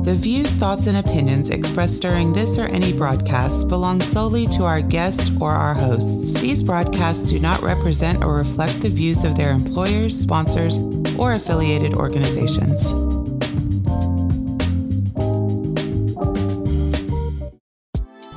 The views, thoughts, and opinions expressed during this or any broadcast belong solely to our guests or our hosts. These broadcasts do not represent or reflect the views of their employers, sponsors, or affiliated organizations.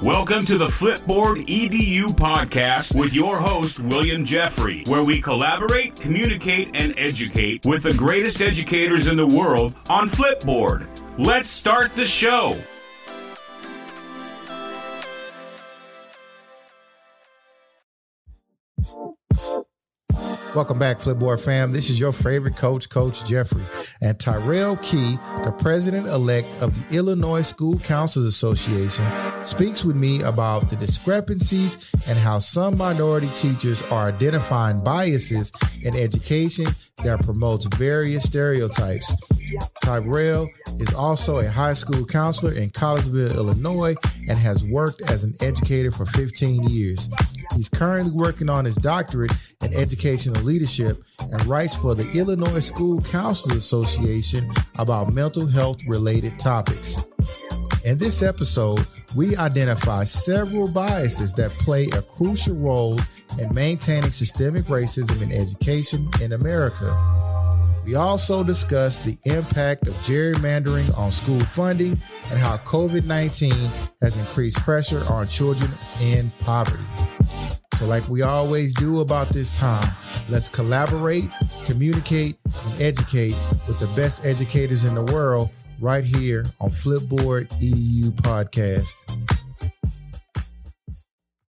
Welcome to the Flipboard EDU podcast with your host, William Jeffrey, where we collaborate, communicate, and educate with the greatest educators in the world on Flipboard. Let's start the show. Welcome back, Flipboard fam. This is your favorite coach, Coach Jeffrey. And Tarael Kee, the president-elect of the Illinois School Counselors Association, speaks with me about the discrepancies and how some minority teachers are identifying biases in education that promotes various stereotypes. Tarael is also a high school counselor in Collinsville, Illinois, and has worked as an educator for 15 years. He's currently working on his doctorate in educational leadership and writes for the Illinois School Counselors Association about mental health-related topics. In this episode, we identify several biases that play a crucial role in maintaining systemic racism in education in America. We also discuss the impact of gerrymandering on school funding and how COVID-19 has increased pressure on children in poverty. So like we always do about this time, let's collaborate, communicate, and educate with the best educators in the world right here on Flipboard EDU Podcast.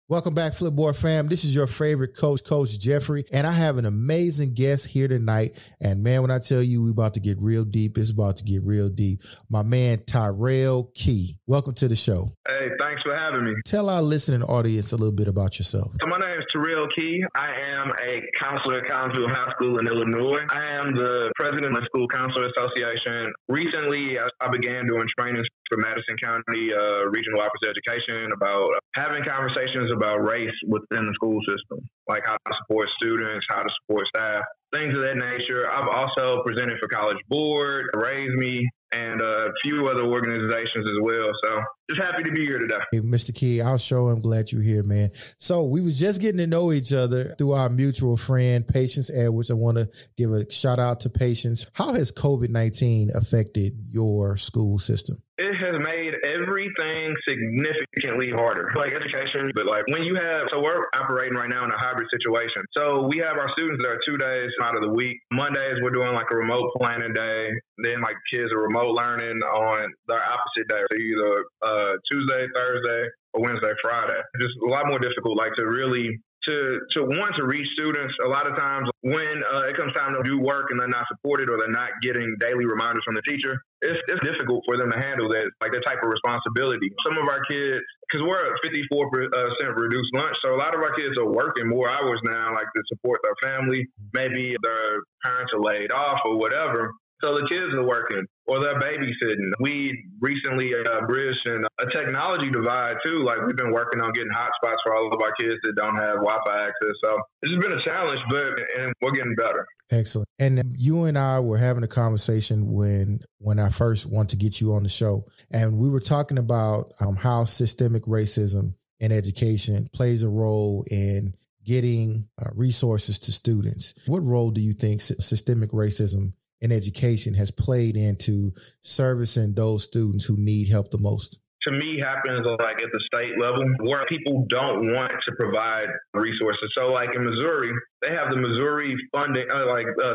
Welcome back, Flipboard fam. This is your favorite coach, Coach Jeffrey, and I have an amazing guest here tonight. And man, when I tell you we're about to get real deep, it's about to get real deep. My man, Tarael Kee. Welcome to the show. Hey, thanks for having me. Tell our listening audience a little bit about yourself. So my name is Tarael Kee. I am a counselor at Collinsville High School in Illinois. I am the president of the School Counselor Association. Recently, I began doing trainings for Madison County Regional Office of Education about having conversations about race within the school system, like how to support students, how to support staff, things of that nature. I've also presented for College Board, Raise Me, and a few other organizations as well. So just happy to be here today. Hey, Mr. Key, I'll show him glad you're here, man. So we was just getting to know each other through our mutual friend, Patience Edwards. I want to give a shout out to Patience. How has COVID-19 affected your school system? It has made everything significantly harder, like education. But like when you have, so we're operating right now in a hybrid situation. So we have our students that are 2 days out of the week. Mondays, we're doing like a remote planning day. Then like kids are remote learning on their opposite day. So either Tuesday, Thursday, or Wednesday, Friday. Just a lot more difficult, like to really to want to reach students. A lot of times when it comes time to do work and they're not supported or they're not getting daily reminders from the teacher, it's difficult for them to handle that, like that type of responsibility. Some of our kids, because we're at 54% reduced lunch, so a lot of our kids are working more hours now, like to support their family. Maybe their parents are laid off or whatever. So the kids are working or they're babysitting. We recently bridged in a technology divide too. Like we've been working on getting hotspots for all of our kids that don't have Wi-Fi access. So this has been a challenge, but and we're getting better. Excellent. And you and I were having a conversation when I first wanted to get you on the show. And we were talking about how systemic racism in education plays a role in getting resources to students. What role do you think systemic racism in education has played into servicing those students who need help the most? To me, happens like at the state level where people don't want to provide resources. So like in Missouri, they have the Missouri funding,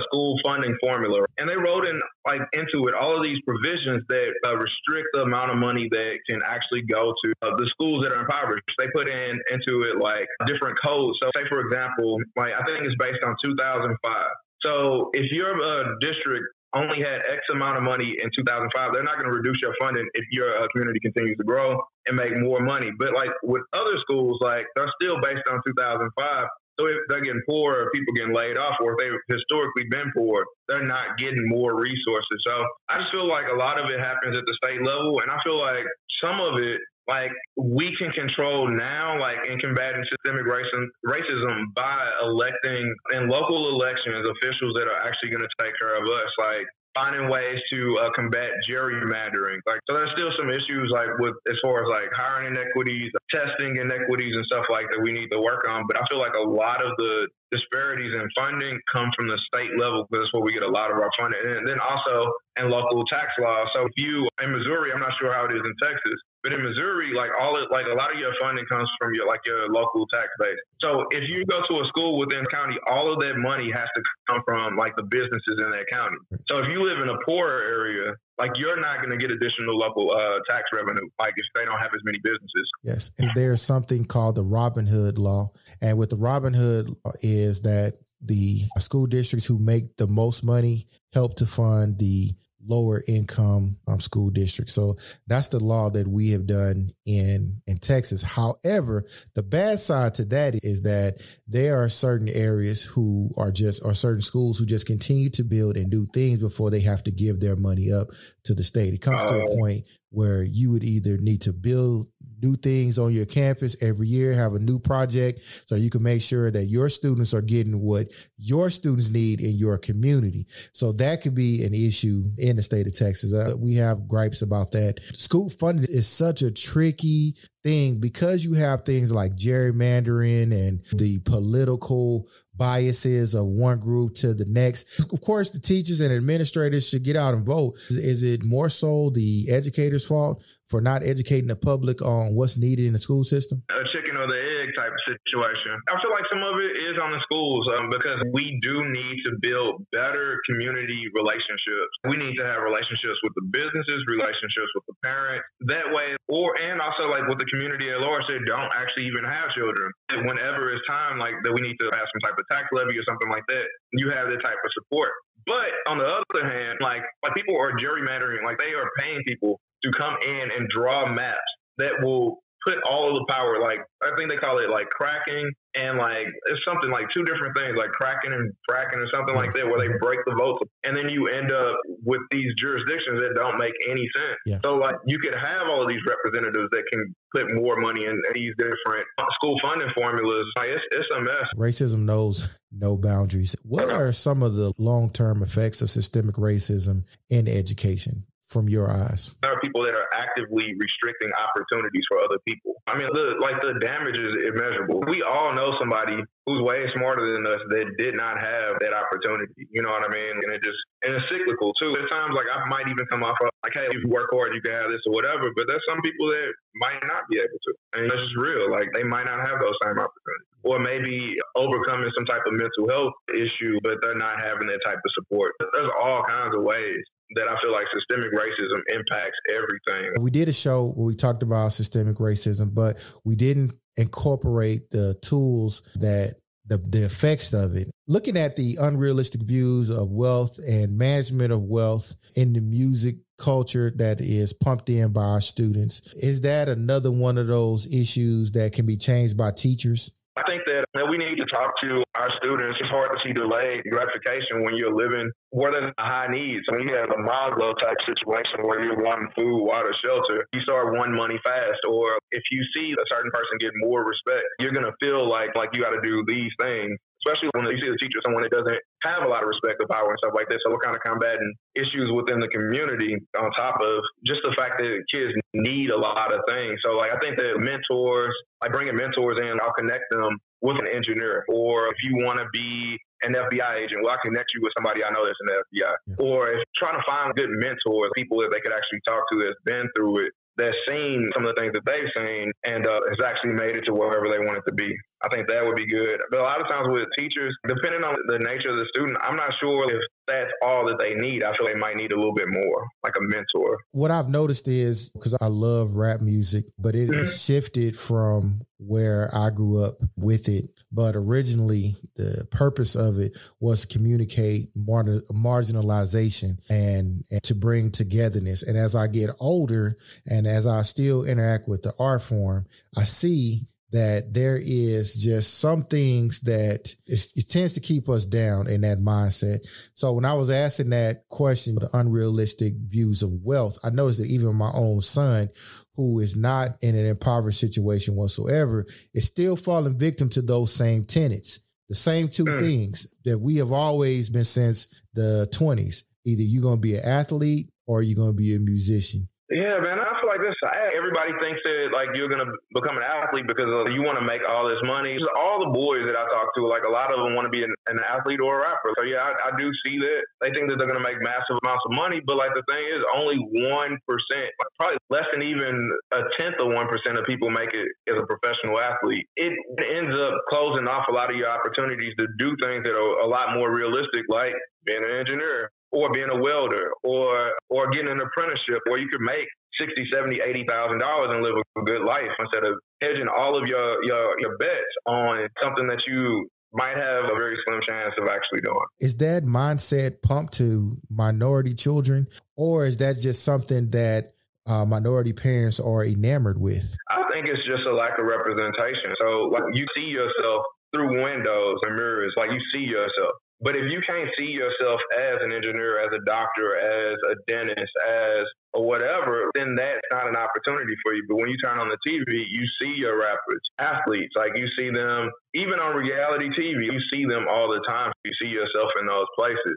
school funding formula, and they wrote in like into it all of these provisions that restrict the amount of money that can actually go to the schools that are impoverished. They put into it like different codes. So say for example, like I think it's based on 2005. So if your district only had X amount of money in 2005, they're not going to reduce your funding if your community continues to grow and make more money. But like with other schools, like they're still based on 2005. So if they're getting poorer, people getting laid off, or if they've historically been poor, they're not getting more resources. So I just feel like a lot of it happens at the state level. And I feel like some of it like we can control now, like in combating systemic racism by electing in local elections officials that are actually going to take care of us, like finding ways to combat gerrymandering. Like, so there's still some issues like with, as far as like hiring inequities, testing inequities and stuff like that we need to work on. But I feel like a lot of the disparities in funding come from the state level, because that's where we get a lot of our funding. And then also in local tax law. So if you, in Missouri, I'm not sure how it is in Texas, but in Missouri, like all it, like a lot of your funding comes from your, like your local tax base. So if you go to a school within the county, all of that money has to come from like the businesses in that county. So if you live in a poorer area, like you're not going to get additional local tax revenue, like if they don't have as many businesses. Yes. And there's something called the Robin Hood law. And with the Robin Hood is that the school districts who make the most money help to fund the lower income school district. So that's the law that we have done in Texas. However, the bad side to that is that there are certain areas who are just, or certain schools who just continue to build and do things before they have to give their money up to the state. It comes to a point where you would either need to build new things on your campus every year, have a new project so you can make sure that your students are getting what your students need in your community. So that could be an issue in the state of Texas. We have gripes about that. School funding is such a tricky thing because you have things like gerrymandering and the political biases of one group to the next. Of course, the teachers and administrators should get out and vote. Is it more so the educators' fault for not educating the public on what's needed in the school system? A chicken or the egg type of situation. I feel like some of it is on the schools because we do need to build better community relationships. We need to have relationships with the businesses, relationships with the parents. That way, and also like with the community at large that don't actually even have children. And whenever it's time like that we need to have some type of tax levy or something like that, you have that type of support. But on the other hand, like people are gerrymandering, like they are paying people to come in and draw maps that will put all of the power, like I think they call it like cracking and like it's something like two different things, like cracking and fracking or something like that, where they break the votes. And then you end up with these jurisdictions that don't make any sense. Yeah. So like you could have all of these representatives that can put more money in these different school funding formulas. Like it's a mess. Racism knows no boundaries. What are some of the long-term effects of systemic racism in education? From your eyes, there are people that are actively restricting opportunities for other people. I mean, the damage is immeasurable. We all know somebody who's way smarter than us that did not have that opportunity. You know what I mean? And it's cyclical too. At times, like I might even come off of like, hey, if you work hard, you can have this or whatever. But there's some people that might not be able to, and that's just real. Like they might not have those same opportunities, or maybe overcoming some type of mental health issue, but they're not having that type of support. There's all kinds of ways that I feel like systemic racism impacts everything. We did a show where we talked about systemic racism, but we didn't incorporate the tools that the effects of it. Looking at the unrealistic views of wealth and management of wealth in the music culture that is pumped in by our students, is that another one of those issues that can be changed by teachers? I think that we need to talk to our students. It's hard to see delayed gratification when you're living where there's high needs. When you have a Maslow type situation where you're wanting food, water, shelter, you start wanting money fast. Or if you see a certain person get more respect, you're going to feel like you got to do these things. Especially when you see a teacher, someone that doesn't have a lot of respect for power and stuff like that. So we're kind of combating issues within the community on top of just the fact that kids need a lot of things. So like I think that mentors, like bringing mentors in, I'll connect them with an engineer. Or if you want to be an FBI agent, well, I'll connect you with somebody I know that's in the FBI. Yeah. Or if trying to find good mentors, people that they could actually talk to that's been through it, that's seen some of the things that they've seen and has actually made it to wherever they want it to be. I think that would be good. But a lot of times with teachers, depending on the nature of the student, I'm not sure if that's all that they need. I feel they might need a little bit more, like a mentor. What I've noticed is, because I love rap music, but it has shifted from where I grew up with it. But originally, the purpose of it was to communicate marginalization and to bring togetherness. And as I get older and as I still interact with the art form, I see that there is just some things that it tends to keep us down in that mindset. So when I was asking that question, the unrealistic views of wealth, I noticed that even my own son, who is not in an impoverished situation whatsoever, is still falling victim to those same tenets. The same two things that we have always been since the 20s. Either you're going to be an athlete or you're going to be a musician. Yeah, man, I feel like this. Everybody thinks that like you're going to become an athlete because you want to make all this money. All the boys that I talk to, like a lot of them want to be an athlete or a rapper. So yeah, I do see that. They think that they're going to make massive amounts of money, but like the thing is, only 1%, probably less than even a tenth of 1% of people make it as a professional athlete. It ends up closing off a lot of your opportunities to do things that are a lot more realistic, like being an engineer, or being a welder, or getting an apprenticeship where you could make $60,000, $70,000, $80,000 and live a good life instead of hedging all of your bets on something that you might have a very slim chance of actually doing. Is that mindset pumped to minority children, or is that just something that minority parents are enamored with? I think it's just a lack of representation. So like you see yourself through windows and mirrors, like you see yourself. But if you can't see yourself as an engineer, as a doctor, as a dentist, as a whatever, then that's not an opportunity for you. But when you turn on the TV, you see your rappers, athletes, like you see them, even on reality TV, you see them all the time. You see yourself in those places.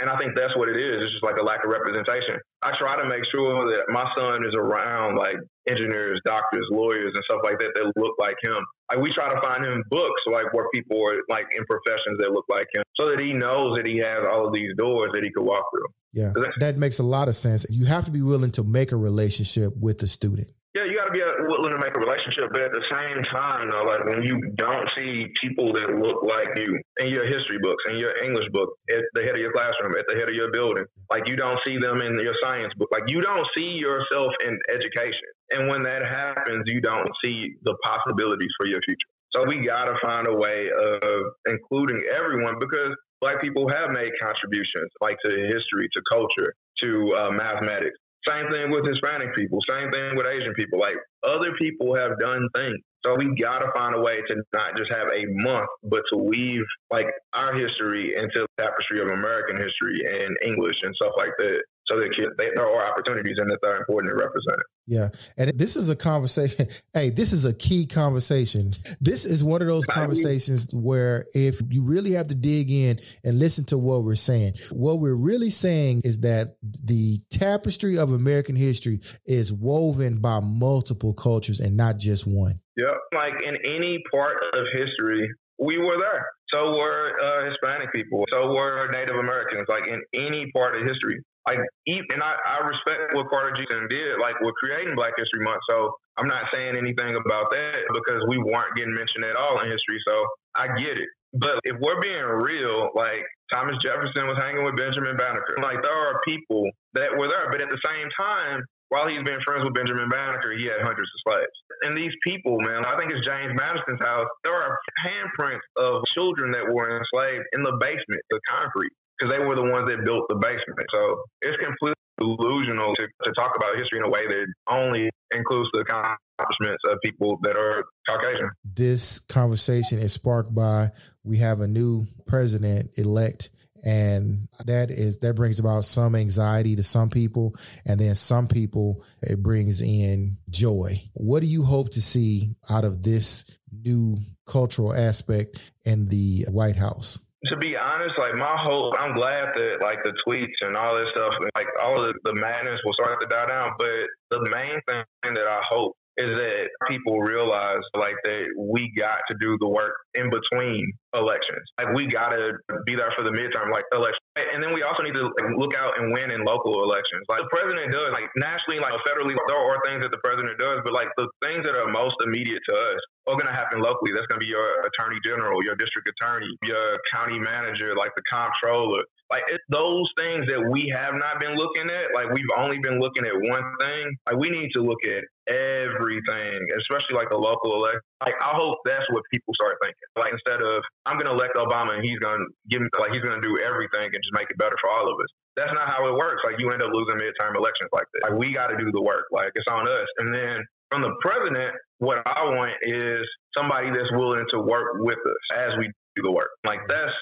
And I think that's what it is. It's just like a lack of representation. I try to make sure that my son is around like engineers, doctors, lawyers, and stuff like that look like him. Like we try to find him books like where people are like in professions that look like him, so that he knows that he has all of these doors that he could walk through. Yeah, that makes a lot of sense. You have to be willing to make a relationship with the student. Yeah, you got to be willing to make a relationship, but at the same time, though, like when you don't see people that look like you in your history books, in your English book, at the head of your classroom, at the head of your building, like you don't see them in your science book, like you don't see yourself in education. And when that happens, you don't see the possibilities for your future. So we got to find a way of including everyone, because Black people have made contributions like to history, to culture, to mathematics. Same thing with Hispanic people. Same thing with Asian people. Like other people have done things. So we got to find a way to not just have a month, but to weave like our history into the tapestry of American history and English and stuff like that. So that kids, there are opportunities and that they're important to represent it. Yeah. And this is a conversation. Hey, this is a key conversation. This is one of those conversations where if you really have to dig in and listen to what we're saying, what we're really saying is that the tapestry of American history is woven by multiple cultures and not just one. Yep. Like in any part of history, we were there. So were Hispanic people. So were Native Americans, like in any part of history. Like, and I respect what Carter G. Woodson did, like, with creating Black History Month. So I'm not saying anything about that because we weren't getting mentioned at all in history. So I get it. But if we're being real, like, Thomas Jefferson was hanging with Benjamin Banneker. Like, there are people that were there. But at the same time, while he's been friends with Benjamin Banneker, he had hundreds of slaves. And these people, man, I think it's James Madison's house. There are handprints of children that were enslaved in the basement, the concrete, because they were the ones that built the basement. So it's completely delusional to talk about history in a way that only includes the accomplishments of people that are Caucasian. This conversation is sparked by we have a new president-elect, and that brings about some anxiety to some people, and then some people it brings in joy. What do you hope to see out of this new cultural aspect in the White House? To be honest, like my hope, I'm glad that like the tweets and all this stuff, like all of the madness will start to die down. But the main thing that I hope is that people realize like that we got to do the work in between elections. Like we got to be there for the midterm like election. And then we also need to like, look out and win in local elections. Like the president does, like nationally, like federally, there are things that the president does, but like the things that are most immediate to us are going to happen locally. That's going to be your attorney general, your district attorney, your county manager, like the comptroller. Like it's those things that we have not been looking at. Like we've only been looking at one thing. Like we need to look at everything, especially like the local election. Like I hope that's what people start thinking. Like instead of I'm going to elect Obama and he's going to do everything and just make it better for all of us. That's not how it works. Like you end up losing midterm elections like this. Like we got to do the work. Like it's on us. And then From the president, what I want is somebody that's willing to work with us as we do the work. Like that's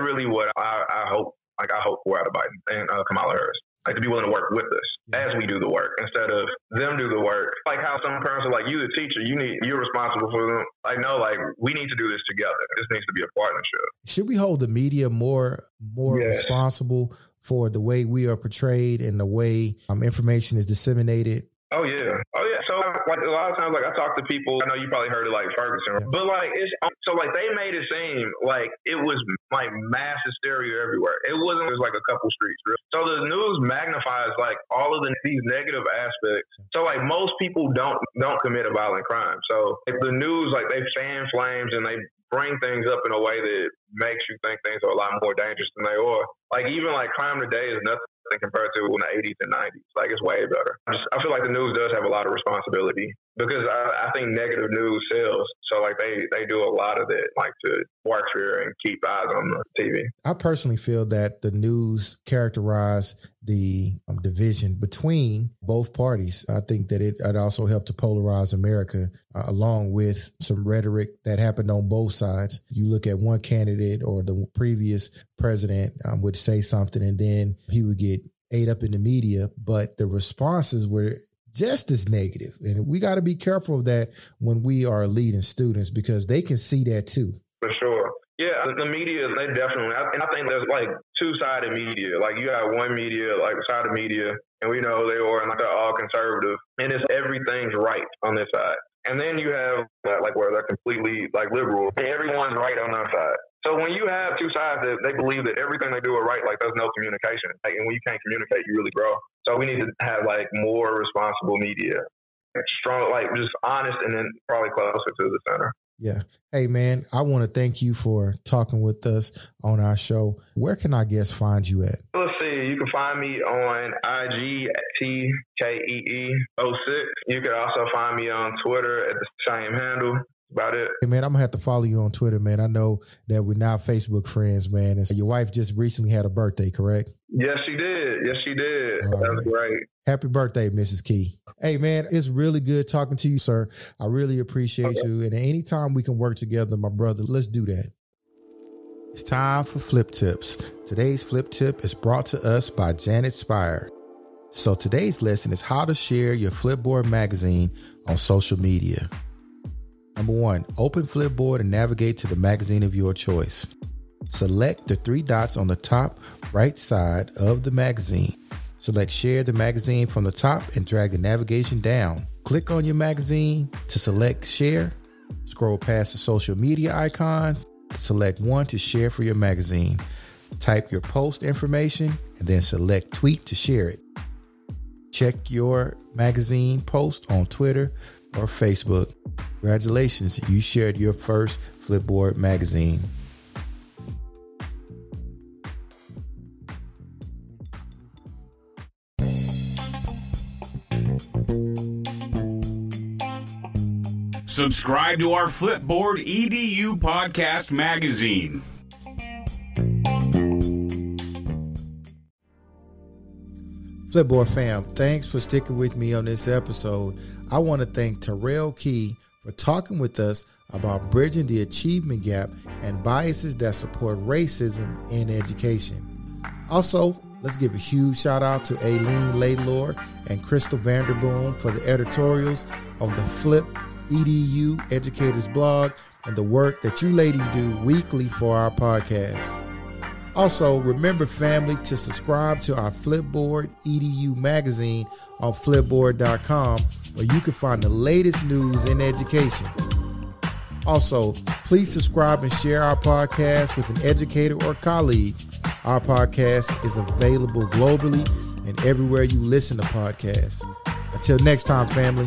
really what I hope for out of Biden and Kamala Harris. Like, to be willing to work with us as we do the work instead of them do the work. Like how some parents are like, you the teacher, you're responsible for them. Like, no, like we need to do this together. This needs to be a partnership. Should we hold the media more yes. responsible for the way we are portrayed and the way information is disseminated? Oh yeah. Oh yeah. So like a lot of times, like I talk to people, I know you probably heard of like Ferguson, yeah. but like it's so like they made it seem like it was like mass hysteria everywhere. It wasn't just like a couple streets. Really. So the news magnifies like all of these negative aspects. So like most people don't commit a violent crime. So if the news, like they fan flames and they bring things up in a way that makes you think things are a lot more dangerous than they are. Like even like crime today is nothing compared to in the 80s and 90s. Like, it's way better. I feel like the news does have a lot of responsibility because I think negative news sells. So, like, they do a lot of that, like, to work here and keep eyes on the TV. I personally feel that the news characterized the division between both parties. I think that it also helped to polarize America along with some rhetoric that happened on both sides. You look at one candidate or the previous president would say something and then he would get ate up in the media, but the responses were just as negative. And we got to be careful of that when we are leading students because they can see that too. For sure. Yeah, the media, they definitely, and I think there's like two-sided media. Like you have one media, like side of media, and we know they are, and like they're all conservative, and it's everything's right on this side. And then you have like where they're completely like liberal, and everyone's right on their side. So when you have two sides that they believe that everything they do is right, like there's no communication. Like, and when you can't communicate, you really grow. So we need to have like more responsible media, strong, like just honest, and then probably closer to the center. Yeah. Hey, man, I want to thank you for talking with us on our show. Where can our guests find you at? Let's see. You can find me on IG at TKEE06. You can also find me on Twitter at the same handle. About it. Hey, man, I'm going to have to follow you on Twitter, man. I know that we're now Facebook friends, man. And so your wife just recently had a birthday, correct? Yes, she did. Yes, she did. That was great. Happy birthday, Mrs. Kee. Hey, man, it's really good talking to you, sir. I really appreciate you. And anytime we can work together, my brother, let's do that. It's time for Flip Tips. Today's Flip Tip is brought to us by Janet Spire. So today's lesson is how to share your Flipboard magazine on social media. Number 1, open Flipboard and navigate to the magazine of your choice. Select the 3 dots on the top right side of the magazine. Select Share the Magazine from the top and drag the navigation down. Click on your magazine to select Share. Scroll past the social media icons. Select one to share for your magazine. Type your post information and then select Tweet to share it. Check your magazine post on Twitter or Facebook. Congratulations, you shared your first Flipboard magazine. Subscribe to our Flipboard EDU podcast magazine. Flipboard fam, thanks for sticking with me on this episode. I want to thank Tarael Kee for talking with us about bridging the achievement gap and biases that support racism in education. Also, let's give a huge shout out to Aileen Laylor and Crystal Vanderboom for the editorials on the Flip EDU Educators blog and the work that you ladies do weekly for our podcast. Also, remember, family, to subscribe to our Flipboard EDU magazine on flipboard.com, where you can find the latest news in education. Also, please subscribe and share our podcast with an educator or colleague. Our podcast is available globally and everywhere you listen to podcasts. Until next time, family.